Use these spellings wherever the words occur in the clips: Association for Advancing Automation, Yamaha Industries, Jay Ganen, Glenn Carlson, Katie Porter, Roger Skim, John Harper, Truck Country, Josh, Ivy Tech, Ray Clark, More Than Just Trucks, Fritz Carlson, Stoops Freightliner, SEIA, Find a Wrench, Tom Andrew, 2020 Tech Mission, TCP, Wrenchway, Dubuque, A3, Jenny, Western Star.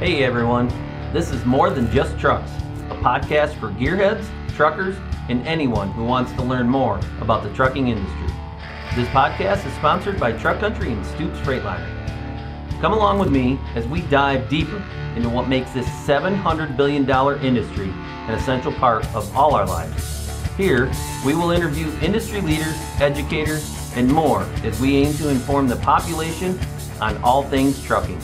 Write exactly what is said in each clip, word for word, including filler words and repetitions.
Hey everyone, this is More Than Just Trucks, a podcast for gearheads, truckers, and anyone who wants to learn more about the trucking industry. This podcast is sponsored by Truck Country and Stoops Freightliner. Come along with me as we dive deeper into what makes this seven hundred billion dollars industry an essential part of all our lives. Here, we will interview industry leaders, educators, and more as we aim to inform the population on all things trucking.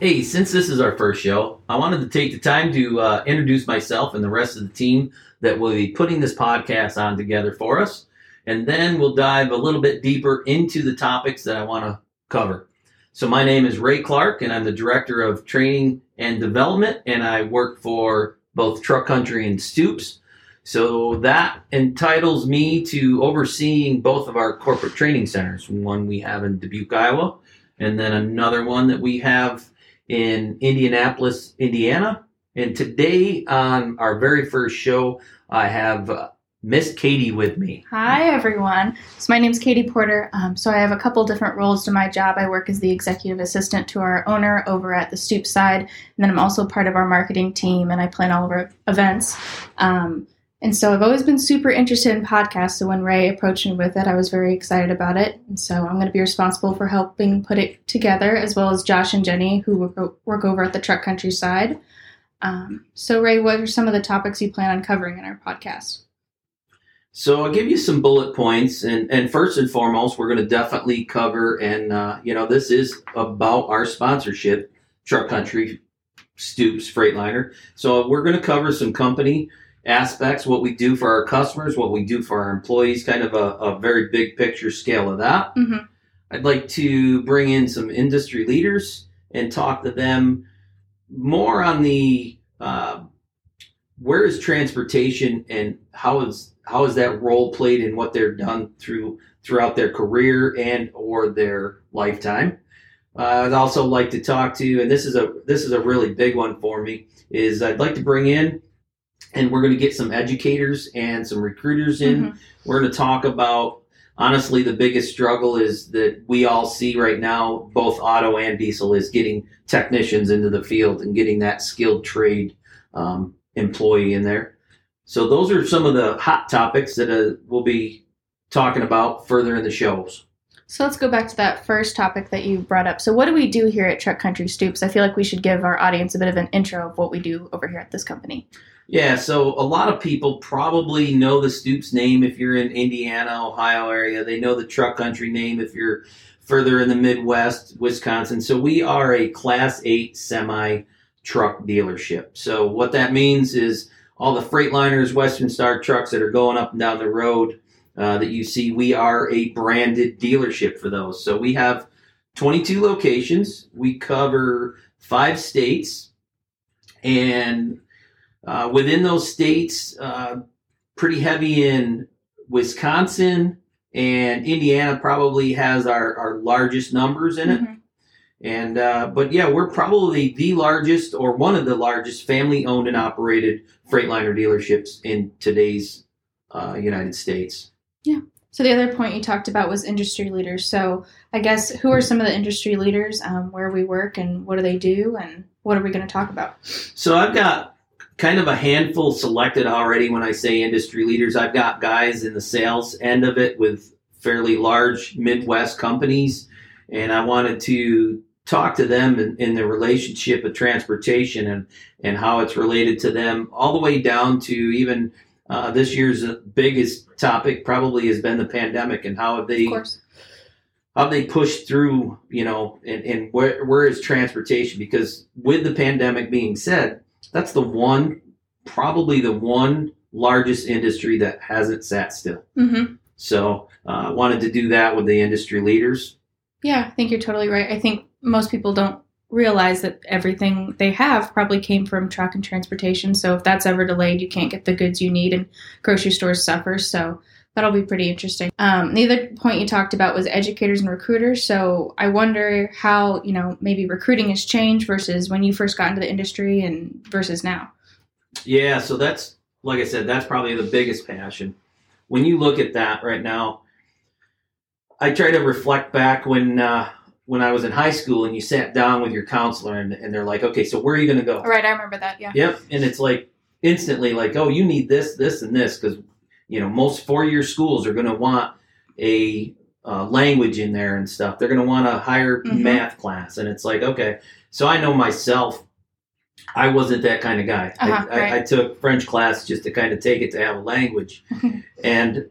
Hey, since this is our first show, I wanted to take the time to uh, introduce myself and the rest of the team that will be putting this podcast on together for us. And then we'll dive a little bit deeper into the topics that I want to cover. So my name is Ray Clark, and I'm the Director of Training and Development, and I work for both Truck Country and Stoops. So that entitles me to overseeing both of our corporate training centers, one we have in Dubuque, Iowa, and then another one that we have in Indianapolis, Indiana. And today on our very first show, I have uh, Miss Katie with me. Hi, everyone. So my name's Katie Porter. Um, so I have a couple different roles to my job. I work as the executive assistant to our owner over at the Stoops side, and then I'm also part of our marketing team, and I plan all of our events. Um, and so I've always been super interested in podcasts, so when Ray approached me with it, I was very excited about it. And so I'm going to be responsible for helping put it together, as well as Josh and Jenny, who work, work over at the Truck Country side. Um, so, Ray, what are some of the topics you plan on covering in our podcast? So I'll give you some bullet points, and, and first and foremost, we're going to definitely cover, and uh, you know, this is about our sponsorship, Truck Country, Stoops, Freightliner. So we're going to cover some company aspects, what we do for our customers, what we do for our employees, kind of a, a very big picture scale of that. Mm-hmm. I'd like to bring in some industry leaders and talk to them more on the uh, where is transportation and how is How is that role played in what they're done through throughout their career and or their lifetime? Uh, I'd also like to talk to, and this is a this is a really big one for me, is I'd like to bring in, and we're going to get some educators and some recruiters in. Mm-hmm. We're going to talk about, honestly, the biggest struggle is that we all see right now, both auto and diesel, is getting technicians into the field and getting that skilled trade um, employee in there. So those are some of the hot topics that uh, we'll be talking about further in the shows. So let's go back to that first topic that you brought up. So what do we do here at Truck Country Stoops? I feel like we should give our audience a bit of an intro of what we do over here at this company. Yeah, so a lot of people probably know the Stoops name if you're in Indiana, Ohio area. They know the Truck Country name if you're further in the Midwest, Wisconsin. So we are a Class eight semi-truck dealership. So what that means is all the Freightliners, Western Star trucks that are going up and down the road uh, that you see, we are a branded dealership for those. So we have twenty-two locations. We cover five states. And uh, within those states, uh, pretty heavy in Wisconsin, and Indiana probably has our, our largest numbers in it. Mm-hmm. And uh, but yeah, we're probably the largest or one of the largest family-owned and operated Freightliner dealerships in today's uh, United States. Yeah. So the other point you talked about was industry leaders. So I guess who are some of the industry leaders, um, where we work, and what do they do, and what are we going to talk about? So I've got kind of a handful selected already. When I say industry leaders, I've got guys in the sales end of it with fairly large Midwest companies, and I wanted to talk to them in, in the relationship of transportation and, and how it's related to them, all the way down to even uh, this year's biggest topic probably has been the pandemic, and how have they, how they pushed through, you know, and, and where, where is transportation? Because with the pandemic being said, that's the one, probably the one largest industry that hasn't sat still. Mm-hmm. So I uh, wanted to do that with the industry leaders. Yeah, I think you're totally right. I think most people don't realize that everything they have probably came from truck and transportation. So if that's ever delayed, you can't get the goods you need, and grocery stores suffer. So that'll be pretty interesting. Um, the other point you talked about was educators and recruiters. So I wonder how, you know, maybe recruiting has changed versus when you first got into the industry and versus now. Yeah, so that's, like I said, that's probably the biggest passion. When you look at that right now, I try to reflect back when uh, when I was in high school and you sat down with your counselor and, and they're like, okay, so where are you going to go? Right, I remember that, yeah. Yep, and it's like instantly like, oh, you need this, this, and this because, you know, most four-year schools are going to want a uh, language in there and stuff. They're going to want a higher mm-hmm. math class. And it's like, okay, so I know myself, I wasn't that kind of guy. Uh-huh, I, right. I, I took French class just to kind of take it to have a language. And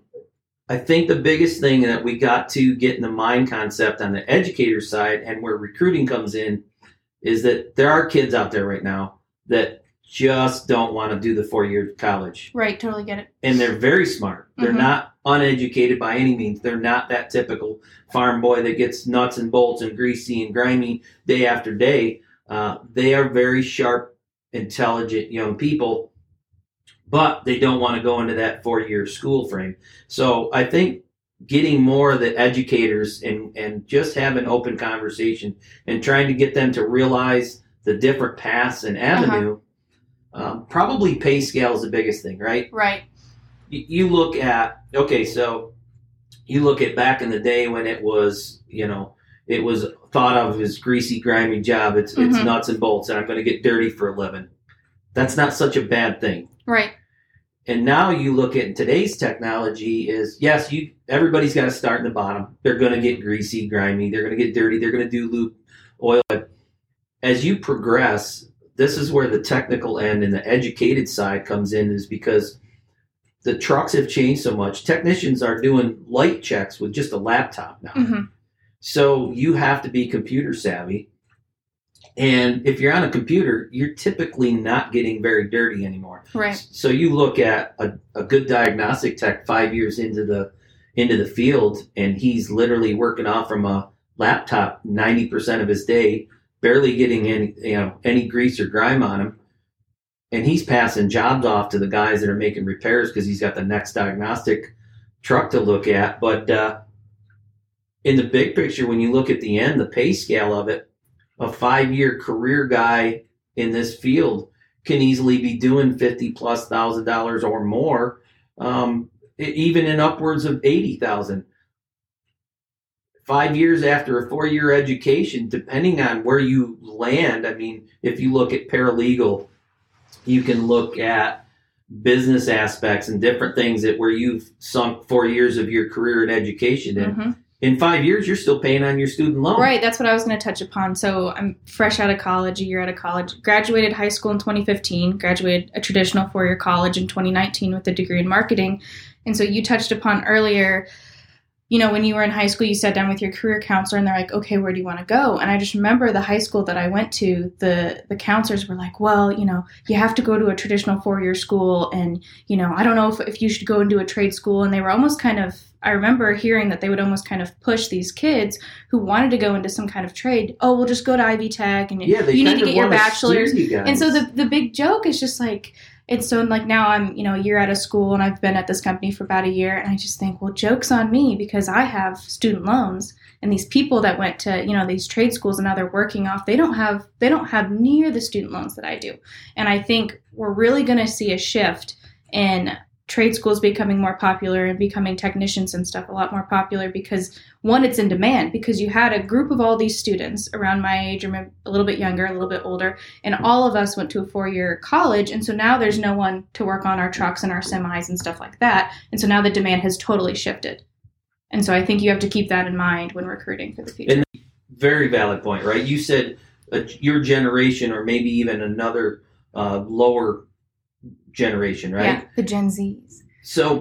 I think the biggest thing that we got to get in the mind concept on the educator side and where recruiting comes in is that there are kids out there right now that just don't want to do the four-year college. Right, totally get it. And they're very smart. They're mm-hmm. not uneducated by any means. They're not that typical farm boy that gets nuts and bolts and greasy and grimy day after day. Uh, they are very sharp, intelligent young people, but they don't want to go into that four-year school frame. So I think getting more of the educators and, and just have an open conversation and trying to get them to realize the different paths and avenue, uh-huh. um, probably pay scale is the biggest thing, right? Right. You, you look at, okay, so you look at back in the day when it was, you know, it was thought of as greasy, grimy job. It's mm-hmm. it's nuts and bolts, and I'm going to get dirty for a living. That's not such a bad thing, right? And now you look at today's technology is yes, you everybody's got to start in the bottom. They're going to get greasy, grimy. They're going to get dirty. They're going to do lube oil. As you progress, this is where the technical end and the educated side comes in, is because the trucks have changed so much. Technicians are doing light checks with just a laptop now. Mm-hmm. So you have to be computer savvy. And if you're on a computer, you're typically not getting very dirty anymore. Right. So you look at a, a good diagnostic tech five years into the into the field, and he's literally working off from a laptop ninety percent of his day, barely getting any, you know, any grease or grime on him. And he's passing jobs off to the guys that are making repairs because he's got the next diagnostic truck to look at. But uh, in the big picture, when you look at the end, the pay scale of it, a five-year career guy in this field can easily be doing fifty plus thousand dollars or more, um, even in upwards of eighty thousand. Five years after a four-year education, depending on where you land, I mean, if you look at paralegal, you can look at business aspects and different things that where you've sunk four years of your career in education in. Mm-hmm. In five years, you're still paying on your student loan. Right. That's what I was going to touch upon. So I'm fresh out of college, a year out of college, graduated high school in twenty fifteen, graduated a traditional four-year college in twenty nineteen with a degree in marketing. And so you touched upon earlier, you know, when you were in high school, you sat down with your career counselor and they're like, okay, where do you want to go? And I just remember the high school that I went to, the, the counselors were like, well, you know, you have to go to a traditional four-year school. And, you know, I don't know if, if you should go into a trade school. And they were almost kind of, I remember hearing that they would almost kind of push these kids who wanted to go into some kind of trade. Oh, we'll just go to Ivy Tech and yeah, you need to get your bachelor's. You and so the, the big joke is just like, it's so like now I'm, you know, a year out of school and I've been at this company for about a year. And I just think, well, joke's on me because I have student loans and these people that went to, you know, these trade schools and now they're working off. They don't have, they don't have near the student loans that I do. And I think we're really going to see a shift in trade schools becoming more popular and becoming technicians and stuff a lot more popular because, one, it's in demand because you had a group of all these students around my age or a little bit younger, a little bit older, and all of us went to a four-year college. And so now there's no one to work on our trucks and our semis and stuff like that. And so now the demand has totally shifted. And so I think you have to keep that in mind when recruiting for the future. And very valid point, right? You said uh, your generation or maybe even another uh, lower generation, right? Yeah, the Gen Zs. So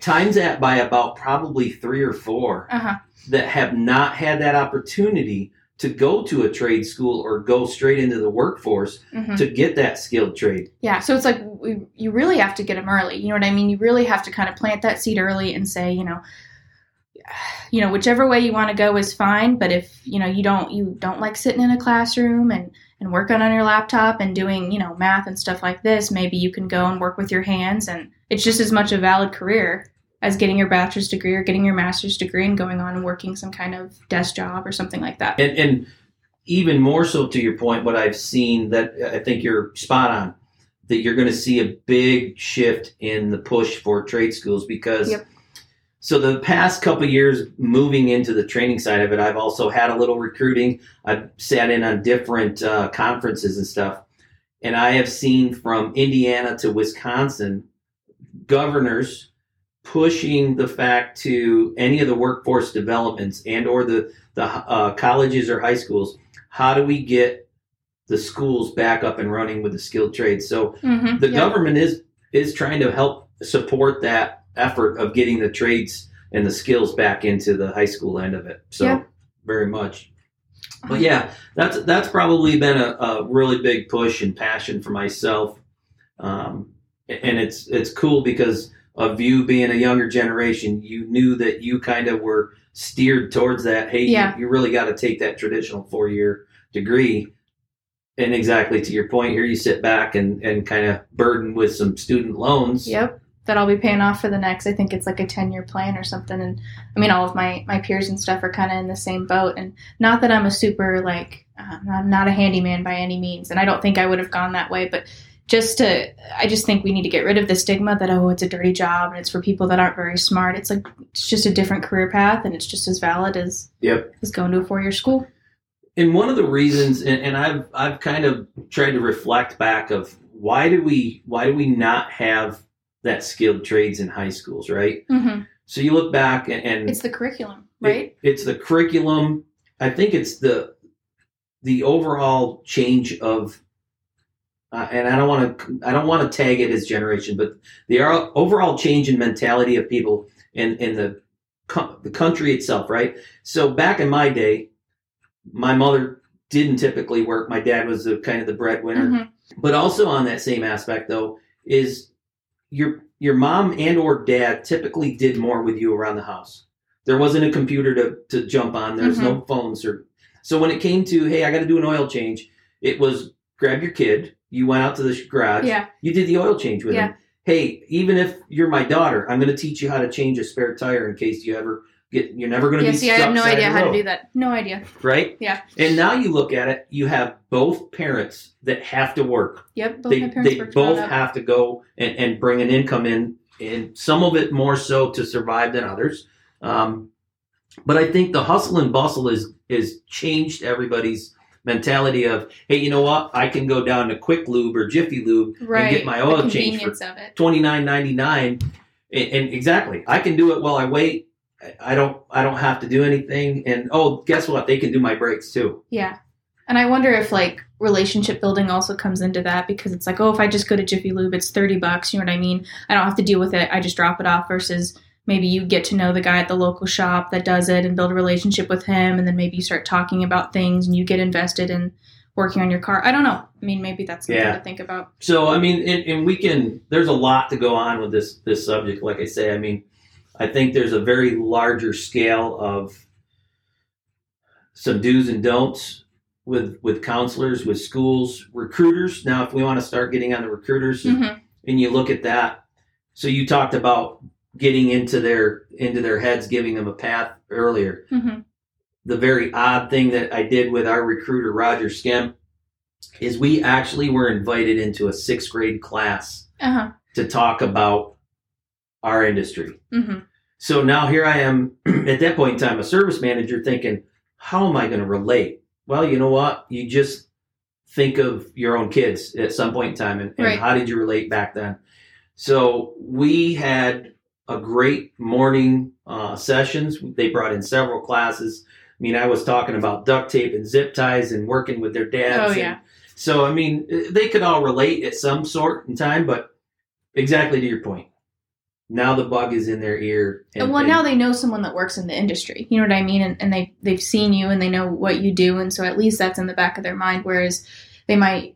times that by about probably three or four uh-huh. that have not had that opportunity to go to a trade school or go straight into the workforce mm-hmm. to get that skilled trade. Yeah. So it's like we, you really have to get them early. You know what I mean? You really have to kind of plant that seed early and say, you know, you know, whichever way you want to go is fine. But if, you know, you don't, you don't like sitting in a classroom and, and working on your laptop and doing, you know, math and stuff like this, maybe you can go and work with your hands. And it's just as much a valid career as getting your bachelor's degree or getting your master's degree and going on and working some kind of desk job or something like that. And, and even more so to your point, what I've seen that I think you're spot on, that you're going to see a big shift in the push for trade schools because yep. So the past couple of years moving into the training side of it, I've also had a little recruiting. I've sat in on different uh, conferences and stuff. And I have seen from Indiana to Wisconsin, governors pushing the fact to any of the workforce developments and or the, the uh, colleges or high schools, how do we get the schools back up and running with the skilled trades? So mm-hmm, the yeah. government is is trying to help support that effort of getting the trades and the skills back into the high school end of it. So yeah. very much. But yeah, that's that's probably been a, a really big push and passion for myself. Um, and it's it's cool because of you being a younger generation, you knew that you kind of were steered towards that. Hey, yeah. you, you really got to take that traditional four-year degree. And exactly to your point here, you sit back and, and kind of burdened with some student loans. Yep. That I'll be paying off for the next, I think it's like a ten-year plan or something. And I mean, all of my, my peers and stuff are kind of in the same boat. And not that I'm a super, like, uh, I'm not a handyman by any means. And I don't think I would have gone that way. But just to, I just think we need to get rid of the stigma that, oh, it's a dirty job and it's for people that aren't very smart. It's like, it's just a different career path and it's just as valid as, yep. as going to a four-year school. And one of the reasons, and, and I've, I've kind of tried to reflect back of why do we, why do we not have that skilled trades in high schools, right? Mm-hmm. So you look back and, and it's the curriculum, right? It, it's the curriculum. I think it's the the overall change of, uh, and I don't want to I don't want to tag it as generation, but the overall change in mentality of people in in the co- the country itself, right? So back in my day, my mother didn't typically work. My dad was the kind of the breadwinner, mm-hmm. but also on that same aspect though is Your your mom and or dad typically did more with you around the house. There wasn't a computer to, to jump on. There's mm-hmm. no phones. Or, so when it came to, hey, I got to do an oil change, it was grab your kid. You went out to the garage. Yeah. You did the oil change with yeah. him. Hey, even if you're my daughter, I'm going to teach you how to change a spare tire in case you ever get, you're never going to yeah, be see, stuck. I have no idea how to do that. No idea. Right? Yeah. And now you look at it, you have both parents that have to work. Yep. Both they they both have to go and, and bring an income in, and some of it more so to survive than others. Um, but I think the hustle and bustle is, is changed everybody's mentality of, hey, you know what? I can go down to Quick Lube or Jiffy Lube right. and get my oil change for twenty-nine ninety-nine. And, and exactly. I can do it while I wait. I don't I don't have to do anything. And, oh, guess what? They can do my breaks too. Yeah. And I wonder if, like, relationship building also comes into that because it's like, oh, if I just go to Jiffy Lube, it's thirty bucks. You know what I mean? I don't have to deal with it. I just drop it off versus maybe you get to know the guy at the local shop that does it and build a relationship with him. And then maybe you start talking about things and you get invested in working on your car. I don't know. I mean, maybe that's something yeah. to think about. So, I mean, and, and we can – there's a lot to go on with this this subject. Like I say, I mean – I think there's a very larger scale of some do's and don'ts with, with counselors, with schools, recruiters. Now, if we want to start getting on the recruiters mm-hmm. and you look at that. So you talked about getting into their, into their heads, giving them a path earlier. Mm-hmm. The very odd thing that I did with our recruiter, Roger Skim, is we actually were invited into a sixth grade class uh-huh. to talk about our industry. Mm-hmm. So now here I am at that point in time, a service manager thinking, how am I going to relate? Well, you know what? You just think of your own kids at some point in time and, and right. how did you relate back then? So we had a great morning uh, sessions. They brought in several classes. I mean, I was talking about duct tape and zip ties and working with their dads. Oh, yeah. And so, I mean, they could all relate at some sort in time, but exactly to your point. Now the bug is in their ear. And well, they, now they know someone that works in the industry. You know what I mean? And, and they, they've seen you and they know what you do. And so at least that's in the back of their mind. Whereas they might,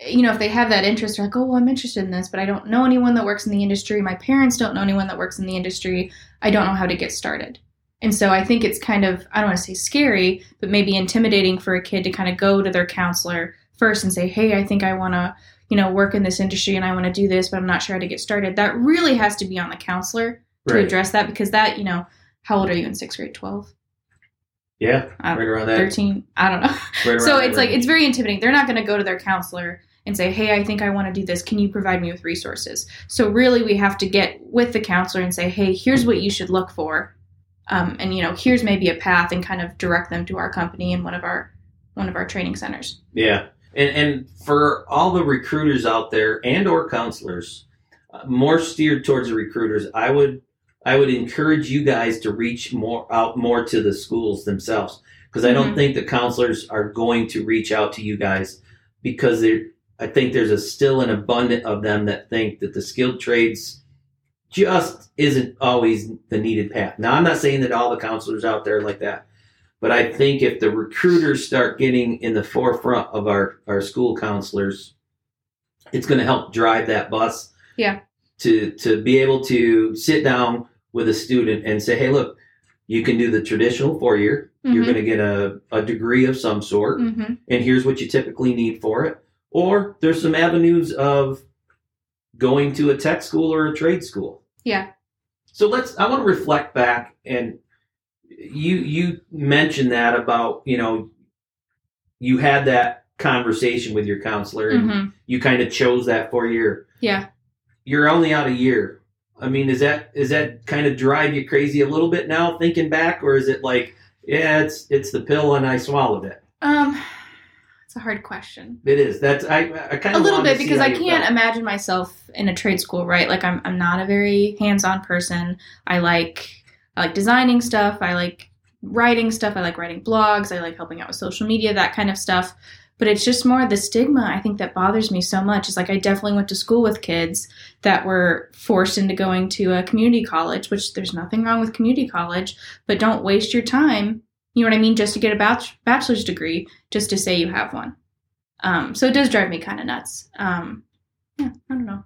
you know, if they have that interest, they're like, oh, well, I'm interested in this, but I don't know anyone that works in the industry. My parents don't know anyone that works in the industry. I don't know how to get started. And so I think it's kind of, I don't want to say scary, but maybe intimidating for a kid to kind of go to their counselor first and say, hey, I think I want to, you know, work in this industry and I want to do this, but I'm not sure how to get started. That really has to be on the counselor to right. address that because that, you know, how old are you in sixth grade? twelve? Yeah, right around that. thirteen. I don't know. Right so it's right. like, it's very intimidating. They're not going to go to their counselor and say, hey, I think I want to do this. Can you provide me with resources? So really we have to get with the counselor and say, hey, here's what you should look for. Um, and, you know, here's maybe a path, and kind of direct them to our company and one of our one of our training centers. Yeah. And, and for all the recruiters out there and or counselors, uh, more steered towards the recruiters, I would I would encourage you guys to reach more out more to the schools themselves, because I don't mm-hmm. think the counselors are going to reach out to you guys, because I think there's a still an abundance of them that think that the skilled trades just isn't always the needed path. Now, I'm not saying that all the counselors out there are like that, but I think if the recruiters start getting in the forefront of our, our school counselors, it's going to help drive that bus. Yeah. To, to be able to sit down with a student and say, hey, look, you can do the traditional four-year. Mm-hmm. You're going to get a, a degree of some sort, mm-hmm. and here's what you typically need for it. Or there's some avenues of going to a tech school or a trade school. Yeah. So let's, I want to reflect back, and you you mentioned that about, you know, you had that conversation with your counselor, and mm-hmm. you kind of chose that four-year. Yeah. You're only out a year. I mean, is that is that kind of drive you crazy a little bit now, thinking back, or is it like, yeah, it's it's the pill and I swallowed it? Um, it's a hard question. It is. That's I I kind of a little bit, because I can't felt. imagine myself in a trade school, right? Like I'm I'm not a very hands-on person. I like I like designing stuff. I like writing stuff. I like writing blogs. I like helping out with social media, that kind of stuff. But it's just more the stigma, I think, that bothers me so much. It's like I definitely went to school with kids that were forced into going to a community college, which there's nothing wrong with community college, but don't waste your time, you know what I mean, just to get a bachelor's degree, just to say you have one. Um, so it does drive me kind of nuts. Um, yeah, I don't know.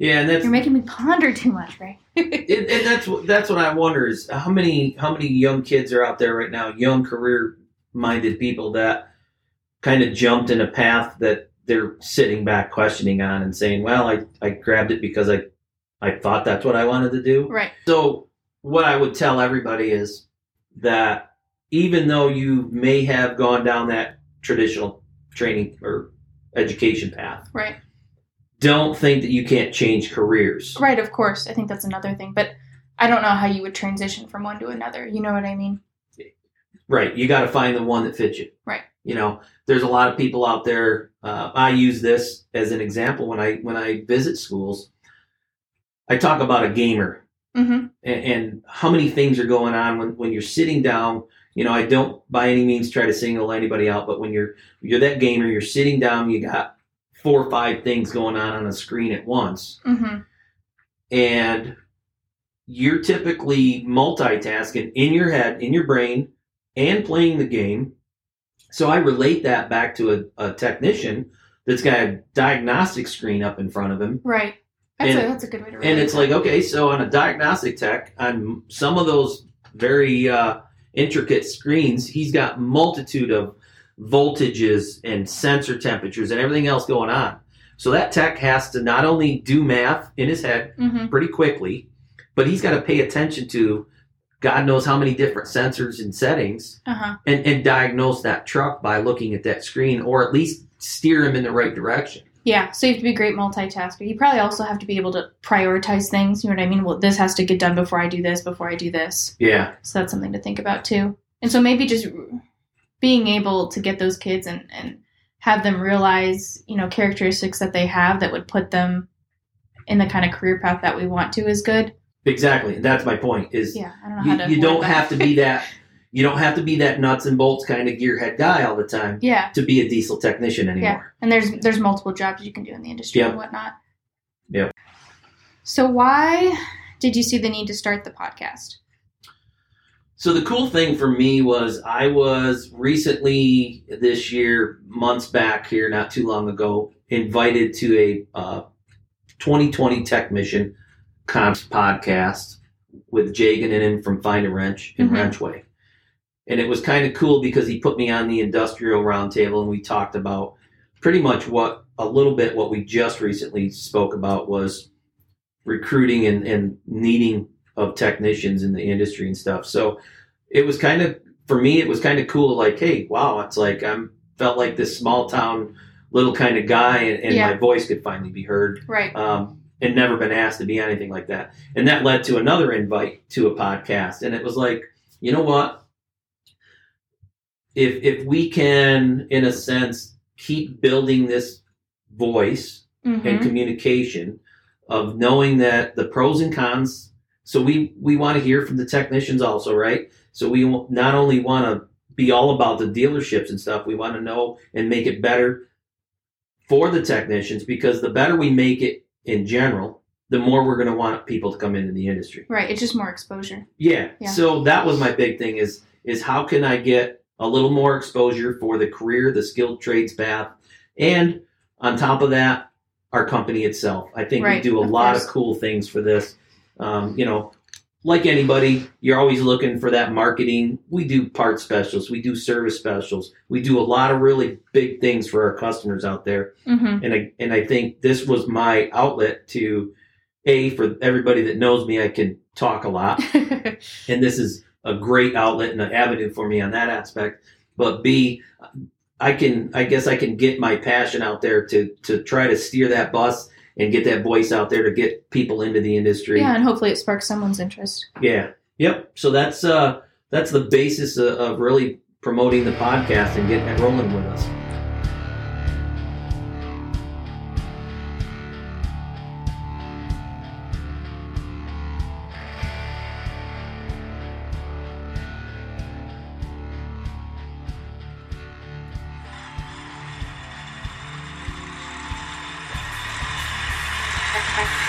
Yeah, and that's, you're making me ponder too much, right? it, and that's that's what I wonder is how many how many young kids are out there right now, young career-minded people that kind of jumped in a path that they're sitting back questioning on and saying, well, I, I grabbed it because I, I thought that's what I wanted to do. Right. So what I would tell everybody is that even though you may have gone down that traditional training or education path, right, don't think that you can't change careers. Right. Of course. I think that's another thing, but I don't know how you would transition from one to another. You know what I mean? Right. You got to find the one that fits you. Right. You know, there's a lot of people out there. Uh, I use this as an example when I when I visit schools. I talk about a gamer mm-hmm. and, and how many things are going on when, when you're sitting down. You know, I don't by any means try to single anybody out, but when you're you're that gamer, you're sitting down, you got four or five things going on on a screen at once, mm-hmm. and you're typically multitasking in your head, in your brain, and playing the game. So I relate that back to a, a technician that's got a diagnostic screen up in front of him. Right. That's, and, a, that's a good way to relate. And it's like, okay, so on a diagnostic tech, on some of those very uh, intricate screens, he's got multitude of voltages and sensor temperatures and everything else going on. So that tech has to not only do math in his head mm-hmm. pretty quickly, but he's got to pay attention to God knows how many different sensors and settings uh-huh. and, and diagnose that truck by looking at that screen, or at least steer him in the right direction. Yeah. So you have to be a great multitasker. You probably also have to be able to prioritize things. You know what I mean? Well, this has to get done before I do this, before I do this. Yeah. So that's something to think about too. And so maybe just being able to get those kids and, and have them realize, you know, characteristics that they have that would put them in the kind of career path that we want to is good. Exactly. And that's my point is yeah, I don't know you, how to you don't that. have to be that, you don't have to be that nuts and bolts kind of gearhead guy all the time yeah. to be a diesel technician anymore. Yeah. And there's, there's multiple jobs you can do in the industry yep. and whatnot. Yeah. So why did you see the need to start the podcast? So the cool thing for me was I was recently this year, months back here, not too long ago, invited to a uh, twenty twenty Tech Mission Comps podcast with Jay Ganen from Find a Wrench and mm-hmm. Wrenchway. And it was kind of cool because he put me on the industrial roundtable, and we talked about pretty much what a little bit what we just recently spoke about was recruiting and, and needing of technicians in the industry and stuff. So it was kind of, for me, it was kind of cool. Like, hey, wow, it's like I felt like this small town little kind of guy, and, and yeah. my voice could finally be heard. Right. Um, and never been asked to be anything like that. And that led to another invite to a podcast. And it was like, you know what? If if we can, in a sense, keep building this voice mm-hmm. and communication of knowing that the pros and cons. So we, we want to hear from the technicians also, right? So we not only want to be all about the dealerships and stuff, we want to know and make it better for the technicians, because the better we make it in general, the more we're going to want people to come into the industry. Right. It's just more exposure. Yeah. yeah. So that was my big thing is, is how can I get a little more exposure for the career, the skilled trades path, and on top of that, our company itself. I think right. we do a of lot course. of cool things for this. Um, you know, like anybody, you're always looking for that marketing. We do part specials. We do service specials. We do a lot of really big things for our customers out there. Mm-hmm. And I, and I think this was my outlet to, A, for everybody that knows me, I can talk a lot. And this is a great outlet and an avenue for me on that aspect. But B, I can, I guess I can get my passion out there to, to try to steer that bus and get that voice out there to get people into the industry. Yeah, and hopefully it sparks someone's interest. Yeah. Yep. So that's uh, that's the basis of, of really promoting the podcast and getting it rolling with us. Bye.